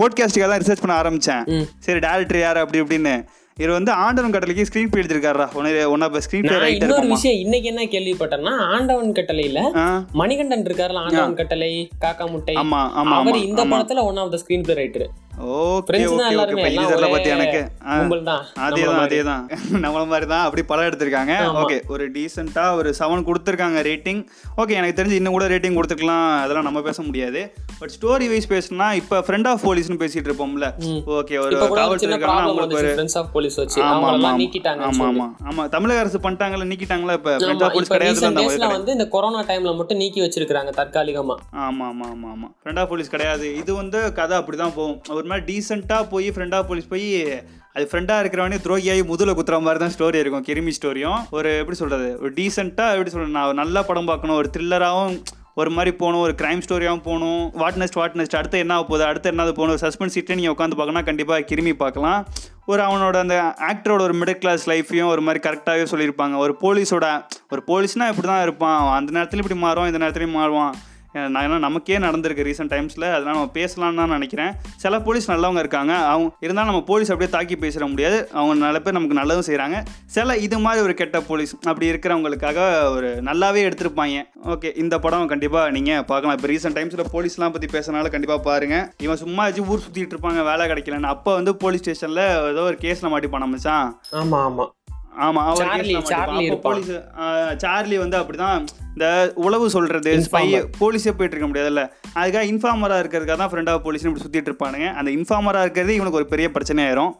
போட்காஸ்டுக்காக தான் ரிசர்ச் பண்ண ஆரம்பிச்சேன். சரி டைரக்டர் யாரு அப்படி இப்படின்னு. இவர் ஆண்டவன் கட்டளைக்கு ஸ்கிரீன் பிளே எழுதிருக்காரா. இன்னொரு விஷயம் இன்னைக்கு என்ன கேள்விப்பட்டேன்னா, ஆண்டவன் கட்டளையில மணிகண்டன் இருக்காருல, ஆண்டவன் கட்டளை, காக்கா முட்டை, அவர் இந்த படத்துல one of the screenplay writer. தற்காலிகமா டீசென்ட்டா போய் ஃப்ரெண்ட் ஆஃப் போலீஸ் போய் அது ஃப்ரெண்டா இருக்கிறவனே துரோகியாகி முதல குத்துற மாதிரி தான் ஸ்டோரி இருக்கும். கிருமி ஸ்டோரியும் ஒரு எப்படி சொல்றது, ஒரு டீசென்ட்டா எப்படி சொல்றது, நான் நல்ல படம் பார்க்கணும், ஒரு த்ரில்லராகவும் ஒரு மாதிரி போகணும், ஒரு கிரைம் ஸ்டோரியாகவும் போகணும். வாட் நெக்ஸ்ட் அடுத்து என்ன போகுது, அடுத்து என்ன போகணும், ஒரு சஸ்பென்ஸ் சீட்டை நீங்கள் உட்காந்து பார்க்கணும். கண்டிப்பாக கிருமி பார்க்கலாம். ஒரு அவனோட அந்த ஆக்டரோட ஒரு மிடில் கிளாஸ் லைஃப்பையும் ஒரு மாதிரி கரெக்டாகவே சொல்லியிருப்பாங்க. ஒரு போலீஸ்னா இப்படி தான் இருப்பான், அந்த நேரத்தில் இப்படி மாறுவான், இந்த நேரத்துலையும் மாறுவான். ஏன்னா நமக்கே நடந்திருக்கு ரீசெண்ட் டைம்ஸில், அதெல்லாம் நம்ம பேசலாம்னு தான் நினைக்கிறேன். சில போலீஸ் நல்லவங்க இருக்காங்க, அவங்க இருந்தாலும் நம்ம போலீஸ் அப்படியே தாக்கி பேசிட முடியாது. அவங்க நல்ல பேர் நமக்கு நல்லதும் செய்கிறாங்க. சில இது மாதிரி ஒரு கெட்ட போலீஸ் அப்படி இருக்கிறவங்களுக்காக ஒரு நல்லாவே எடுத்திருப்பாங்க. ஓகே, இந்த படம் கண்டிப்பாக நீங்கள் பார்க்கலாம். இப்போ ரீசெண்ட் டைம்ஸில் போலீஸ்லாம் பற்றி பேசுறதுனால கண்டிப்பாக பாருங்கள். இவன் சும்மா வச்சு ஊர் சுற்றிட்டு இருப்பாங்க, வேலை கிடைக்கலன்னு. அப்போ போலீஸ் ஸ்டேஷனில் ஏதோ ஒரு கேஸில் மாட்டிப்பான் நம்மச்சான். சார்லி அப்படிதான் இந்த உளவு சொல்றது, போலீஸே போயிட்டு இருக்க முடியாதுல்ல, அதுக்காக இன்ஃபார்மரா இருக்கிறதுக்காக தான் ஃப்ரெண்ட் ஆஃப் போலீஸ்னு இப்படி சுத்திட்டு இருப்பானுங்க. அந்த இன்ஃபார்மரா இருக்கிறது இவனுக்கு ஒரு பெரிய பிரச்சனை ஆயிரும்.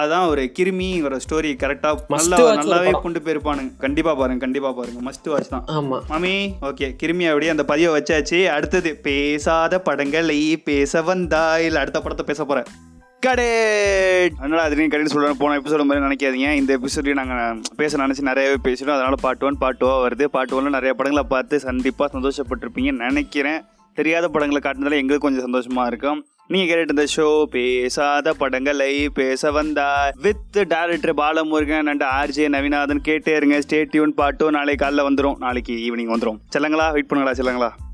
அதுதான் ஒரு கிருமிங்கிற ஸ்டோரி கரெக்டா நல்லாவே கொண்டு போயிருப்பானுங்க. கண்டிப்பா பாருங்க மஸ்ட் வாட்ச் தான். மாமி ஓகே, கிருமி அப்படியே அந்த பதிவை வச்சாச்சு. அடுத்தது பேசாத படங்களை பேச வந்தா இல்ல, அடுத்த படத்தை பேச போறேன். அதனால அதுலேயும் கடையில் சொல்கிறேன், போன எபிசோடு மாதிரி நினைக்காதீங்க. இந்த எபிசோட்லேயும் நாங்கள் பேச நினச்சி நிறையாவே பேசிடும். அதனால் பார்ட் 1 வருது. பார்ட் 1 நிறைய படங்களை பார்த்து சந்திப்பாக சந்தோஷப்பட்டிருப்பீங்க நினைக்கிறேன். தெரியாத படங்களை காட்டினாலே எங்களுக்கு கொஞ்சம் சந்தோஷமாக இருக்கும். நீங்க கேட்டு இருந்த ஷோ பேசாத படங்களை பேச வந்தா with director பால முருகன் and RJ நவீநாதன். கேட்டே இருங்க, ஸ்டே டியூன். பாட்டும் நாளைக்கு காலைல வந்துடும், நாளைக்கு ஈவினிங் வந்துடும். செல்லுங்களா, வெயிட் பண்ணுங்களா, செல்லுங்களா.